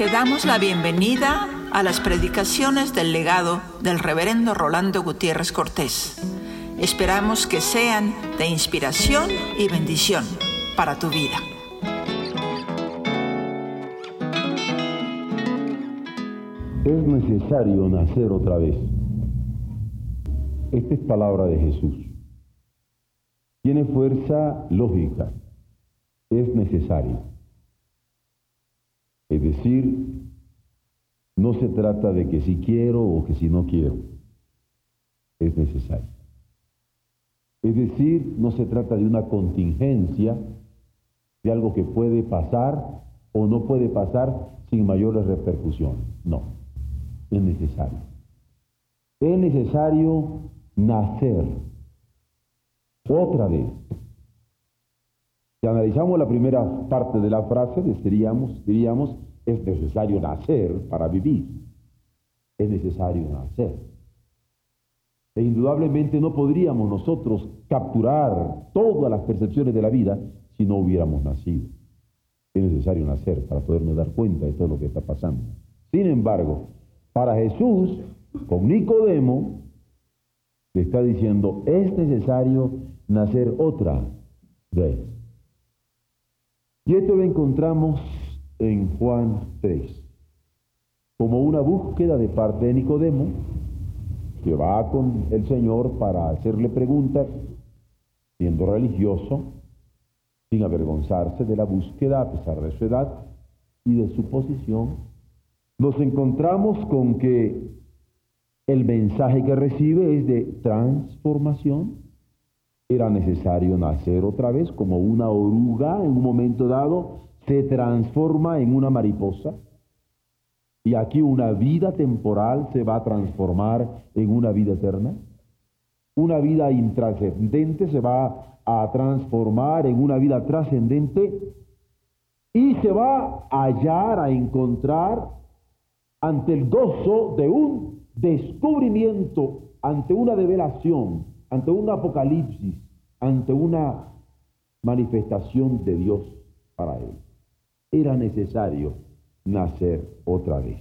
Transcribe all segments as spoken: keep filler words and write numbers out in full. Te damos la bienvenida a las predicaciones del legado del reverendo Rolando Gutiérrez Cortés. Esperamos que sean de inspiración y bendición para tu vida. Es necesario nacer otra vez. Esta es palabra de Jesús. Tiene fuerza lógica. Es necesario. Es decir, no se trata de que si quiero o que si no quiero. Es necesario. Es decir, no se trata de una contingencia, de algo que puede pasar o no puede pasar sin mayores repercusiones. No, es necesario. Es necesario nacer otra vez. Si analizamos la primera parte de la frase, diríamos, diríamos, es necesario nacer para vivir. Es necesario nacer. E indudablemente no podríamos nosotros capturar todas las percepciones de la vida si no hubiéramos nacido. Es necesario nacer para podernos dar cuenta de todo lo que está pasando. Sin embargo, para Jesús, con Nicodemo, le está diciendo, es necesario nacer otra vez. Y esto lo encontramos en Juan tres, como una búsqueda de parte de Nicodemo, que va con el Señor para hacerle preguntas, siendo religioso, sin avergonzarse de la búsqueda a pesar de su edad y de su posición. Nos encontramos con que el mensaje que recibe es de transformación. Era necesario nacer otra vez, como una oruga en un momento dado se transforma en una mariposa. Y aquí una vida temporal se va a transformar en una vida eterna. Una vida intrascendente se va a transformar en una vida trascendente. Y se va a hallar, a encontrar ante el gozo de un descubrimiento, ante una revelación, ante un apocalipsis, ante una manifestación de Dios para él. Era necesario nacer otra vez.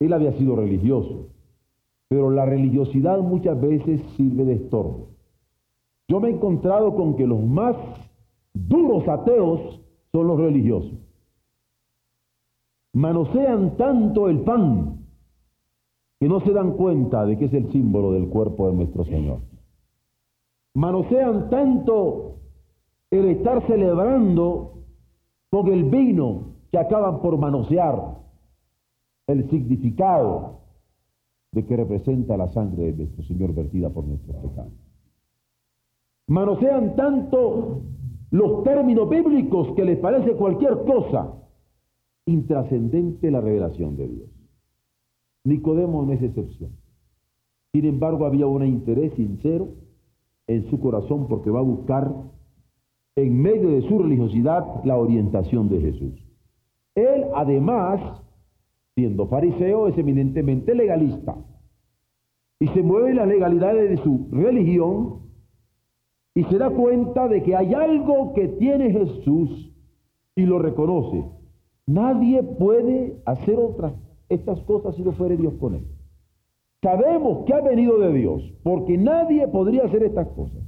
Él había sido religioso, pero la religiosidad muchas veces sirve de estorbo. Yo me he encontrado con que los más duros ateos son los religiosos. Manosean tanto el pan que no se dan cuenta de que es el símbolo del cuerpo de nuestro Señor. Manosean tanto el estar celebrando con el vino que acaban por manosear el significado de que representa la sangre de nuestro Señor vertida por nuestros pecados. Manosean tanto los términos bíblicos que les parece cualquier cosa intrascendente la revelación de Dios. Nicodemo no es excepción. Sin embargo, había un interés sincero en su corazón porque va a buscar en medio de su religiosidad la orientación de Jesús. Él, además, siendo fariseo, es eminentemente legalista y se mueve en las legalidades de su religión y se da cuenta de que hay algo que tiene Jesús y lo reconoce. Nadie puede hacer otras estas cosas si no fuere Dios con él. Sabemos que ha venido de Dios, porque nadie podría hacer estas cosas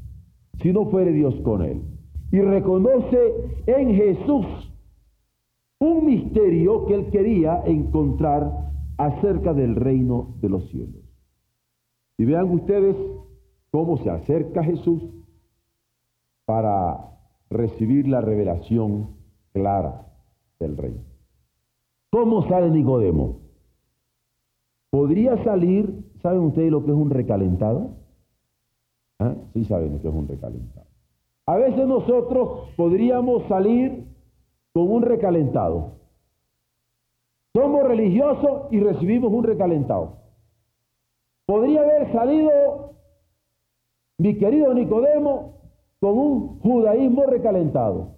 si no fuere Dios con él. Y reconoce en Jesús un misterio que él quería encontrar acerca del reino de los cielos. Y vean ustedes cómo se acerca Jesús para recibir la revelación clara del reino. ¿Cómo sale Nicodemo? Podría salir, ¿saben ustedes lo que es un recalentado? ¿Ah? Sí saben lo que es un recalentado. A veces nosotros podríamos salir con un recalentado. Somos religiosos y recibimos un recalentado. Podría haber salido mi querido Nicodemo con un judaísmo recalentado,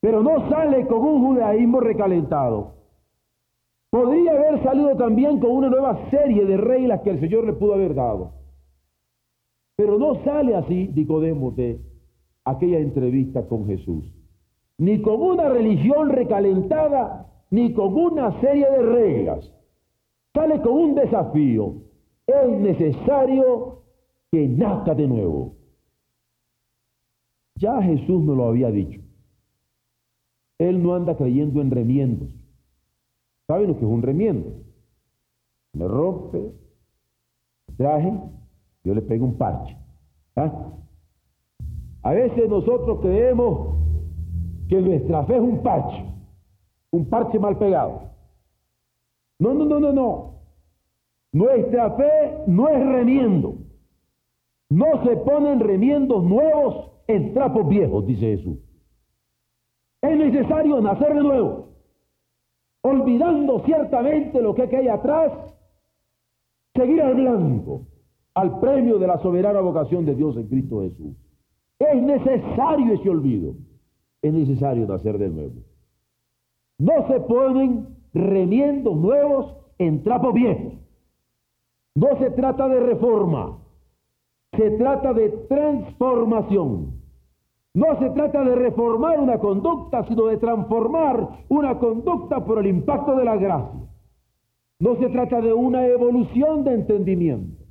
pero no sale con un judaísmo recalentado. Podría haber salido también con una nueva serie de reglas que el Señor le pudo haber dado. Pero no sale así Nicodemo de aquella entrevista con Jesús. Ni con una religión recalentada, ni con una serie de reglas, sale con un desafío. Es necesario que nazca de nuevo. Ya Jesús nos lo había dicho. Él no anda creyendo en remiendos. ¿Saben lo que es un remiendo? Me rompe, traje, yo le pego un parche. ¿Ah? A veces nosotros creemos que nuestra fe es un parche, un parche mal pegado. No, no, no, no, no. Nuestra fe no es remiendo. No se ponen remiendos nuevos en trapos viejos, dice Jesús. Es necesario nacer de nuevo, olvidando ciertamente lo que hay atrás, seguir al blanco, al premio de la soberana vocación de Dios en Cristo Jesús. Es necesario ese olvido, es necesario nacer de nuevo. No se ponen remiendos nuevos en trapos viejos. No se trata de reforma, se trata de transformación. No se trata de reformar una conducta, sino de transformar una conducta por el impacto de la gracia. No se trata de una evolución de entendimiento.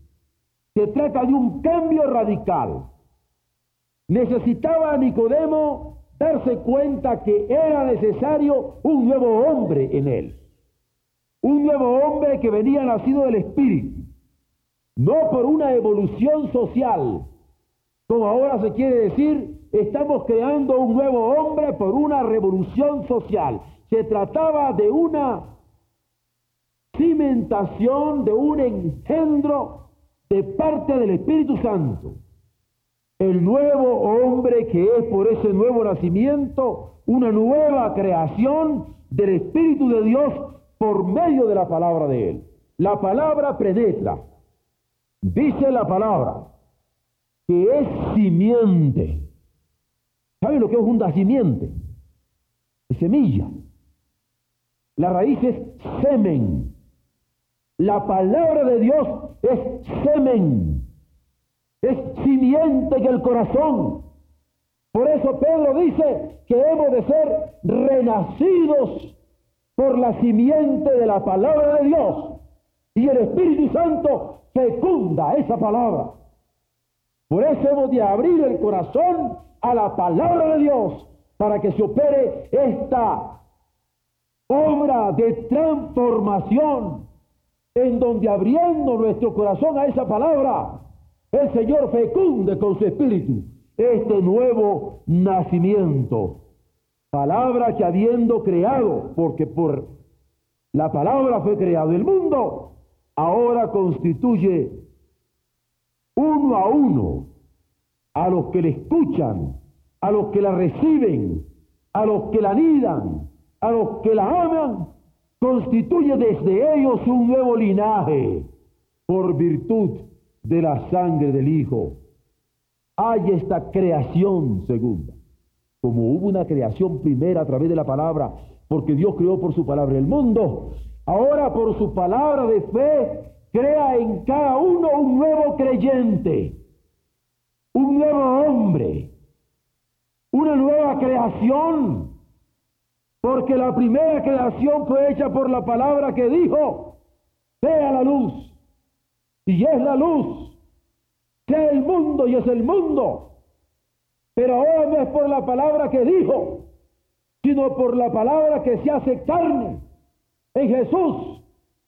Se trata de un cambio radical. Necesitaba Nicodemo darse cuenta que era necesario un nuevo hombre en él. Un nuevo hombre que venía nacido del Espíritu. No por una evolución social, como ahora se quiere decir. Estamos creando un nuevo hombre por una revolución social. Se trataba de una cimentación, de un engendro de parte del Espíritu Santo. El nuevo hombre que es por ese nuevo nacimiento, una nueva creación del Espíritu de Dios por medio de la palabra de Él. La palabra penetra, dice la palabra, que es simiente. ¿Saben lo que es un nacimiento? Es semilla. La raíz es semen. La palabra de Dios es semen. Es simiente en el corazón. Por eso Pedro dice que hemos de ser renacidos por la simiente de la palabra de Dios. Y el Espíritu Santo fecunda esa palabra. Por eso hemos de abrir el corazón a la palabra de Dios, para que se opere esta obra de transformación, en donde abriendo nuestro corazón a esa palabra, el Señor fecunde con su Espíritu este nuevo nacimiento. Palabra que habiendo creado, porque por la palabra fue creado el mundo, ahora constituye uno a uno a los que la escuchan, a los que la reciben, a los que la anidan, a los que la aman, constituye desde ellos un nuevo linaje por virtud de la sangre del Hijo. Hay esta creación segunda. Como hubo una creación primera a través de la palabra, porque Dios creó por su palabra el mundo, ahora por su palabra de fe crea en cada uno un nuevo creyente. Un nuevo hombre, una nueva creación, porque la primera creación fue hecha por la palabra que dijo, sea la luz, y es la luz, sea el mundo, y es el mundo, pero ahora no es por la palabra que dijo, sino por la palabra que se hace carne en Jesús,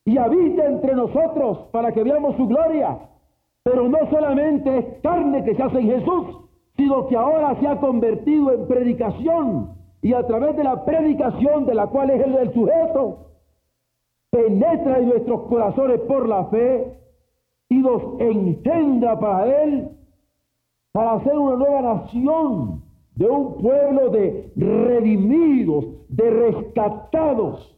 y habita entre nosotros para que veamos su gloria. Pero no solamente es carne que se hace en Jesús, sino que ahora se ha convertido en predicación, y a través de la predicación de la cual es el sujeto, penetra en nuestros corazones por la fe y nos engendra para Él, para ser una nueva nación, de un pueblo de redimidos, de rescatados,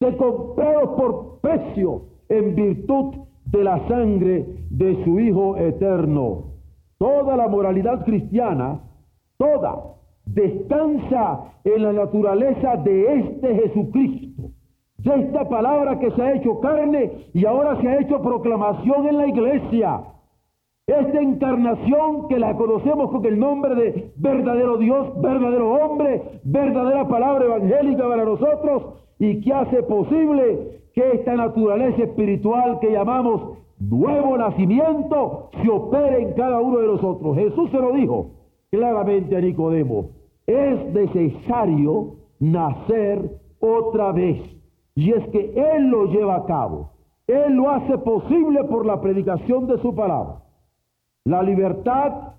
de comprados por precio en virtud de la sangre de su Hijo eterno. Toda la moralidad cristiana, toda, descansa en la naturaleza de este Jesucristo, de esta palabra que se ha hecho carne y ahora se ha hecho proclamación en la iglesia. Esta encarnación que la conocemos con el nombre de verdadero Dios, verdadero hombre, verdadera palabra evangélica para nosotros, y que hace posible que esta naturaleza espiritual que llamamos nuevo nacimiento se opere en cada uno de nosotros. Jesús se lo dijo claramente a Nicodemo: es necesario nacer otra vez. Y es que Él lo lleva a cabo, Él lo hace posible por la predicación de su palabra. La libertad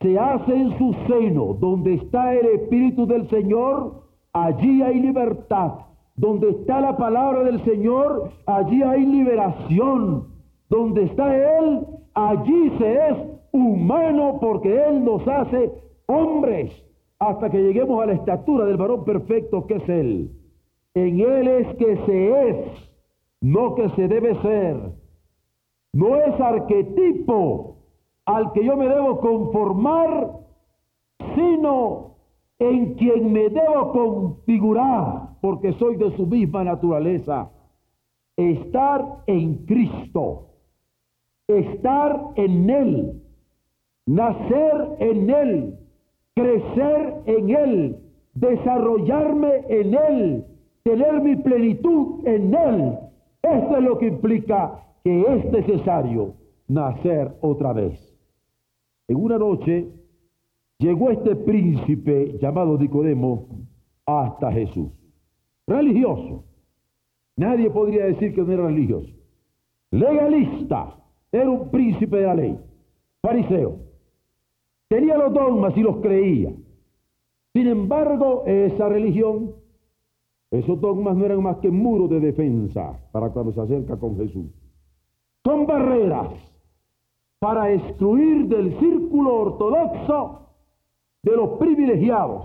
se hace en su seno. Donde está el Espíritu del Señor, allí hay libertad. Donde está la palabra del Señor, allí hay liberación. Donde está Él, allí se es humano, porque Él nos hace hombres hasta que lleguemos a la estatura del varón perfecto que es Él. En Él es que se es, no que se debe ser. No es arquetipo al que yo me debo conformar, sino en quien me debo configurar, porque soy de su misma naturaleza. Estar en Cristo, estar en Él, nacer en Él, crecer en Él, desarrollarme en Él, tener mi plenitud en Él. Esto es lo que implica que es necesario nacer otra vez. En una noche llegó este príncipe llamado Nicodemo hasta Jesús. Religioso. Nadie podría decir que no era religioso. Legalista. Era un príncipe de la ley. Fariseo. Tenía los dogmas y los creía. Sin embargo, esa religión, esos dogmas no eran más que muros de defensa para cuando se acerca con Jesús. Son barreras para excluir del círculo ortodoxo de los privilegiados.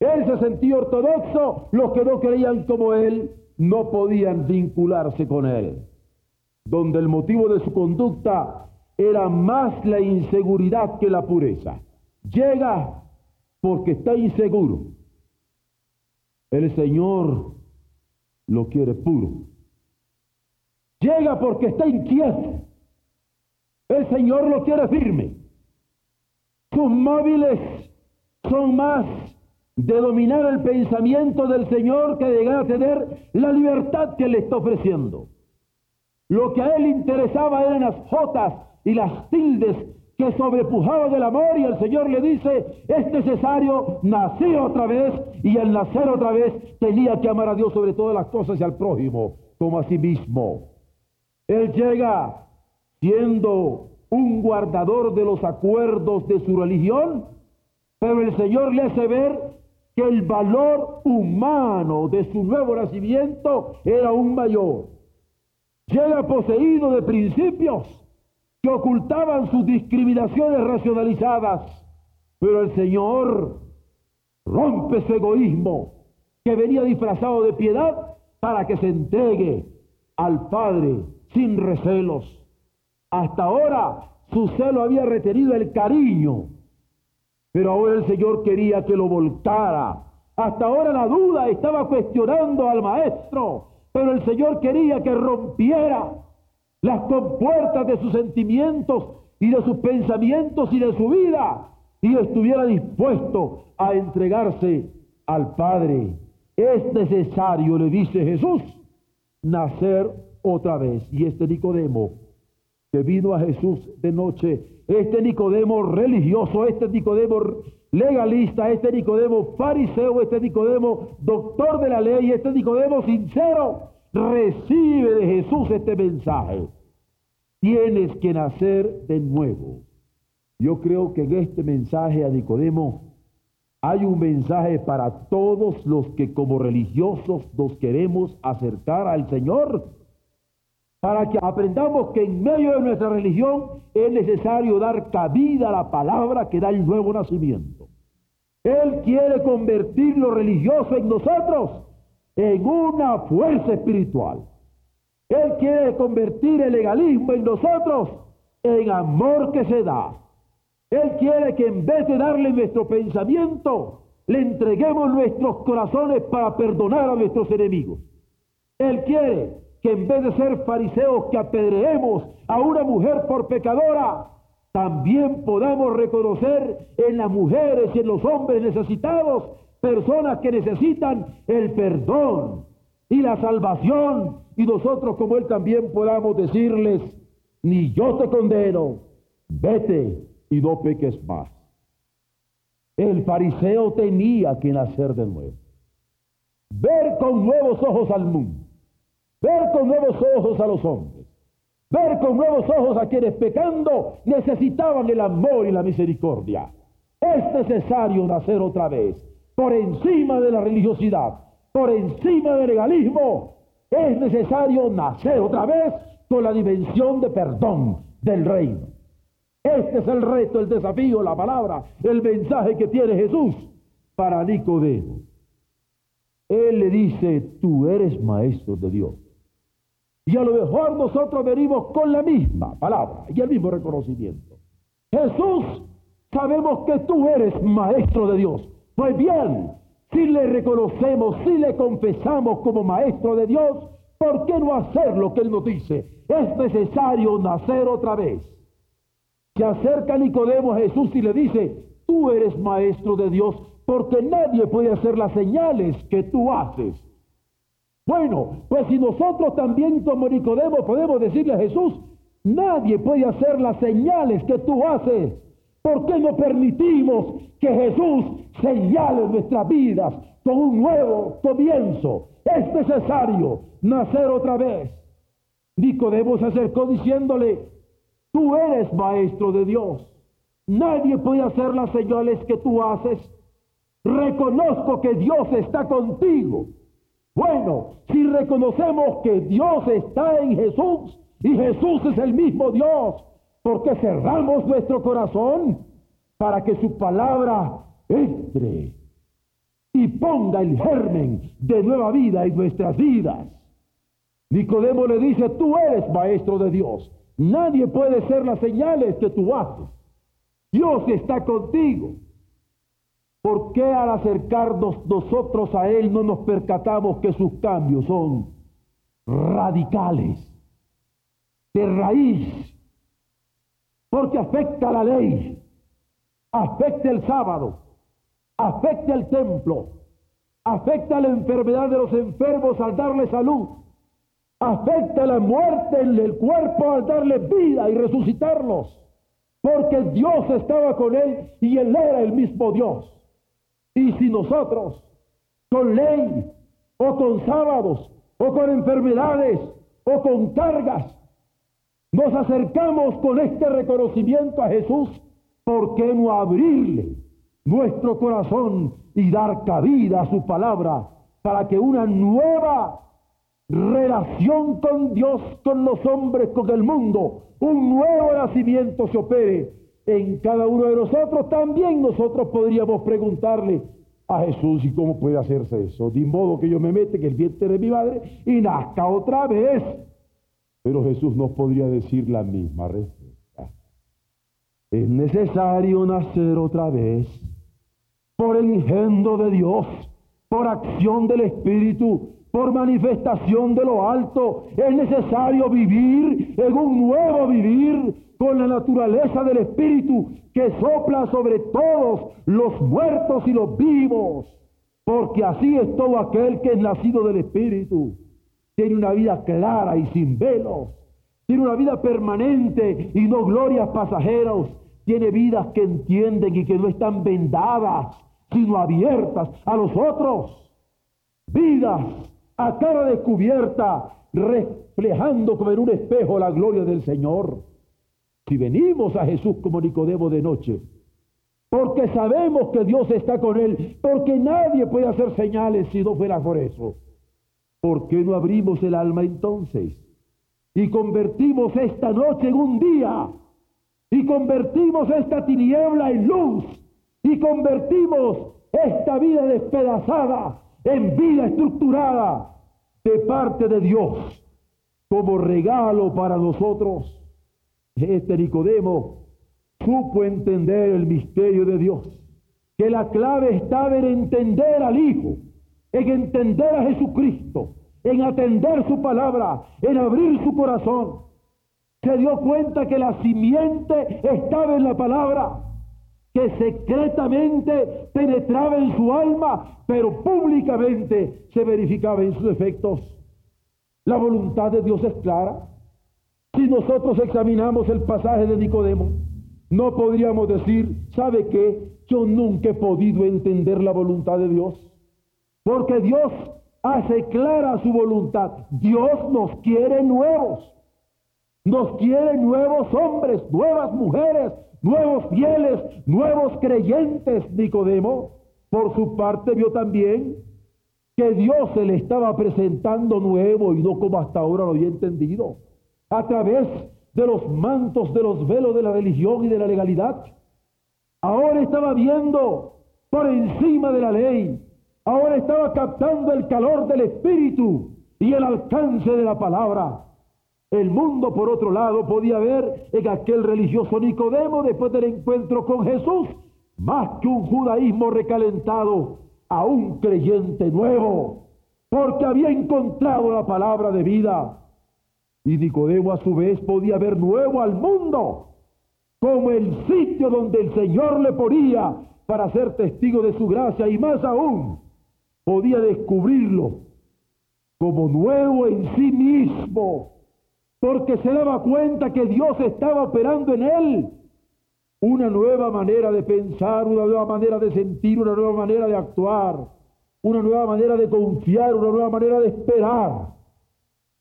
Él se sentía ortodoxo, los que no creían como él no podían vincularse con él. Donde el motivo de su conducta era más la inseguridad que la pureza. Llega porque está inseguro. El Señor lo quiere puro. Llega porque está inquieto. El Señor lo quiere firme. Sus móviles son más de dominar el pensamiento del Señor que de llegar a tener la libertad que le está ofreciendo. Lo que a él interesaba eran las jotas y las tildes que sobrepujaban del amor, y el Señor le dice: es necesario nacer otra vez, y al nacer otra vez tenía que amar a Dios sobre todas las cosas y al prójimo como a sí mismo. Él llega siendo un guardador de los acuerdos de su religión, pero el Señor le hace ver que el valor humano de su nuevo nacimiento era aún mayor. Llega poseído de principios que ocultaban sus discriminaciones racionalizadas, pero el Señor rompe su egoísmo que venía disfrazado de piedad para que se entregue al Padre sin recelos. Hasta ahora su celo había retenido el cariño, pero ahora el Señor quería que lo voltara. Hasta ahora la duda estaba cuestionando al Maestro, pero el Señor quería que rompiera las compuertas de sus sentimientos y de sus pensamientos y de su vida, y estuviera dispuesto a entregarse al Padre. Es necesario, le dice Jesús, nacer otra vez. Y este Nicodemo que vino a Jesús de noche, este Nicodemo religioso, este Nicodemo legalista, este Nicodemo fariseo, este Nicodemo doctor de la ley, este Nicodemo sincero, recibe de Jesús este mensaje: tienes que nacer de nuevo. Yo creo que en este mensaje a Nicodemo hay un mensaje para todos los que como religiosos nos queremos acercar al Señor, para que aprendamos que en medio de nuestra religión es necesario dar cabida a la palabra que da el nuevo nacimiento. Él quiere convertir lo religioso en nosotros en una fuerza espiritual. Él quiere convertir el legalismo en nosotros en amor que se da. Él quiere que en vez de darle nuestro pensamiento, le entreguemos nuestros corazones para perdonar a nuestros enemigos. Él quiere que en vez de ser fariseos que apedreemos a una mujer por pecadora, también podamos reconocer en las mujeres y en los hombres necesitados, personas que necesitan el perdón y la salvación, y nosotros como Él también podamos decirles: ni yo te condeno, vete y no peques más. El fariseo tenía que nacer de nuevo, ver con nuevos ojos al mundo, ver con nuevos ojos a los hombres, ver con nuevos ojos a quienes pecando necesitaban el amor y la misericordia. Es necesario nacer otra vez, por encima de la religiosidad, por encima del legalismo. Es necesario nacer otra vez con la dimensión de perdón del reino. Este es el reto, el desafío, la palabra, el mensaje que tiene Jesús para Nicodemo. Él le dice: tú eres maestro de Dios. Y a lo mejor nosotros venimos con la misma palabra y el mismo reconocimiento. Jesús, sabemos que tú eres maestro de Dios. Pues bien, si le reconocemos, si le confesamos como maestro de Dios, ¿por qué no hacer lo que Él nos dice? Es necesario nacer otra vez. Se acerca Nicodemo a Jesús y le dice: tú eres maestro de Dios, porque nadie puede hacer las señales que tú haces. Bueno, pues si nosotros también como Nicodemo podemos decirle a Jesús: nadie puede hacer las señales que tú haces, ¿por qué no permitimos que Jesús señale nuestras vidas con un nuevo comienzo? Es necesario nacer otra vez. Nicodemo se acercó diciéndole: tú eres maestro de Dios. Nadie puede hacer las señales que tú haces. Reconozco que Dios está contigo. Bueno, si reconocemos que Dios está en Jesús y Jesús es el mismo Dios, ¿por qué cerramos nuestro corazón para que su palabra entre y ponga el germen de nueva vida en nuestras vidas? Nicodemo le dice: tú eres maestro de Dios. Nadie puede hacer las señales que tú haces. Dios está contigo. ¿Por qué al acercarnos nosotros a Él no nos percatamos que sus cambios son radicales, de raíz? Porque afecta la ley, afecta el sábado, afecta el templo, afecta la enfermedad de los enfermos al darle salud, afecta la muerte en el cuerpo al darle vida y resucitarlos, porque Dios estaba con él y él era el mismo Dios. Y si nosotros, con ley, o con sábados, o con enfermedades, o con cargas, nos acercamos con este reconocimiento a Jesús, ¿por qué no abrirle nuestro corazón y dar cabida a su palabra para que una nueva relación con Dios, con los hombres, con el mundo, un nuevo nacimiento se opere en cada uno de nosotros? También nosotros podríamos preguntarle a Jesús: ¿y cómo puede hacerse eso? De modo que yo me meta en el vientre de mi madre y nazca otra vez. Pero Jesús nos podría decir la misma respuesta. Es necesario nacer otra vez por el engendro de Dios, por acción del Espíritu, por manifestación de lo alto. Es necesario vivir en un nuevo vivir con la naturaleza del Espíritu que sopla sobre todos los muertos y los vivos, porque así es todo aquel que es nacido del Espíritu. Tiene una vida clara y sin velos, tiene una vida permanente y no glorias pasajeras, tiene vidas que entienden y que no están vendadas, sino abiertas a los otros, vidas a cara descubierta, reflejando como en un espejo la gloria del Señor. Si venimos a Jesús como Nicodemo de noche, porque sabemos que Dios está con él, porque nadie puede hacer señales si no fuera por eso, ¿por qué no abrimos el alma entonces? Y convertimos esta noche en un día, y convertimos esta tiniebla en luz, y convertimos esta vida despedazada en vida estructurada de parte de Dios, como regalo para nosotros. Este Nicodemo supo entender el misterio de Dios, que la clave estaba en entender al Hijo, en entender a Jesucristo, en atender su palabra, en abrir su corazón. se dio cuenta que la simiente estaba en la palabra, que secretamente penetraba en su alma, pero públicamente se verificaba en sus efectos. La voluntad de Dios es clara. Si nosotros examinamos el pasaje de Nicodemo, no podríamos decir, ¿sabe qué? Yo nunca he podido entender la voluntad de Dios, porque Dios hace clara su voluntad. Dios nos quiere nuevos, nos quiere nuevos hombres, nuevas mujeres, nuevos fieles, nuevos creyentes. Nicodemo, por su parte, vio también que Dios se le estaba presentando nuevo y no como hasta ahora lo había entendido, a través de los mantos, de los velos de la religión y de la legalidad. Ahora estaba viendo por encima de la ley, ahora estaba captando el calor del Espíritu y el alcance de la palabra. El mundo, por otro lado, podía ver en aquel religioso Nicodemo, después del encuentro con Jesús, más que un judaísmo recalentado, a un creyente nuevo, porque había encontrado la palabra de vida. Y Nicodemo, a su vez, podía ver nuevo al mundo, como el sitio donde el Señor le ponía para ser testigo de su gracia, y más aún, podía descubrirlo como nuevo en sí mismo, porque se daba cuenta que Dios estaba operando en él una nueva manera de pensar, una nueva manera de sentir, una nueva manera de actuar, una nueva manera de confiar, una nueva manera de esperar.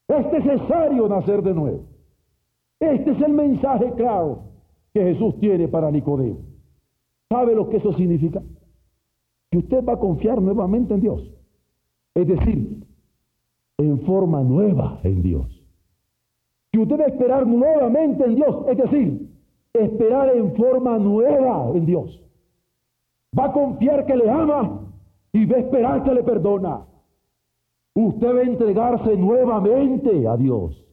Es necesario nacer de nuevo. Este es el mensaje claro que Jesús tiene para Nicodemo. ¿Sabe lo que eso significa? Que usted va a confiar nuevamente en Dios, es decir, en forma nueva en Dios. Que usted va a esperar nuevamente en Dios, es decir, esperar en forma nueva en Dios. Va a confiar que le ama y va a esperar que le perdona. Usted va a entregarse nuevamente a Dios,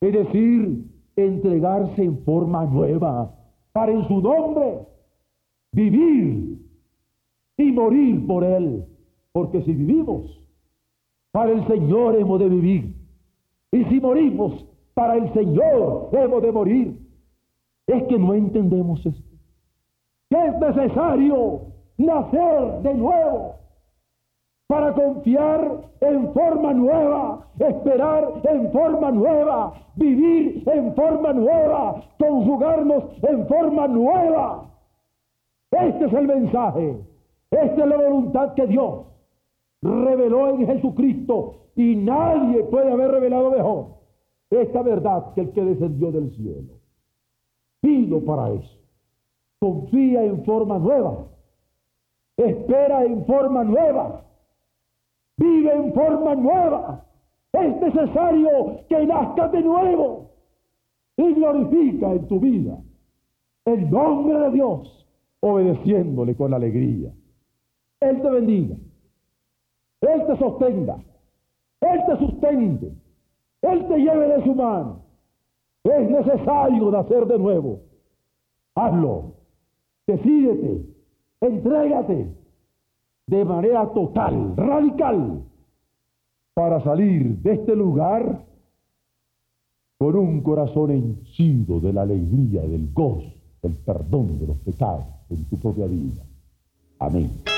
es decir, entregarse en forma nueva para en su nombre vivir y morir por Él. Porque si vivimos, para el Señor hemos de vivir. Y si morimos, para el Señor hemos de morir. Es que no entendemos esto, que es necesario nacer de nuevo para confiar en forma nueva, esperar en forma nueva, vivir en forma nueva, conjugarnos en forma nueva. Este es el mensaje, esta es la voluntad que Dios reveló en Jesucristo, y nadie puede haber revelado mejor esta verdad que el que descendió del cielo. Pido para eso. Confía en forma nueva, espera en forma nueva, vive en forma nueva. Es necesario que nazcas de nuevo, y glorifica en tu vida el nombre de Dios, obedeciéndole con alegría. Él te bendiga, Él te sostenga, Él te sustente, Él te lleve de su mano. Es necesario nacer de nuevo. Hazlo. Decídete. Entrégate de manera total, radical, para salir de este lugar con un corazón henchido de la alegría, del gozo, del perdón de los pecados en tu propia vida. Amén.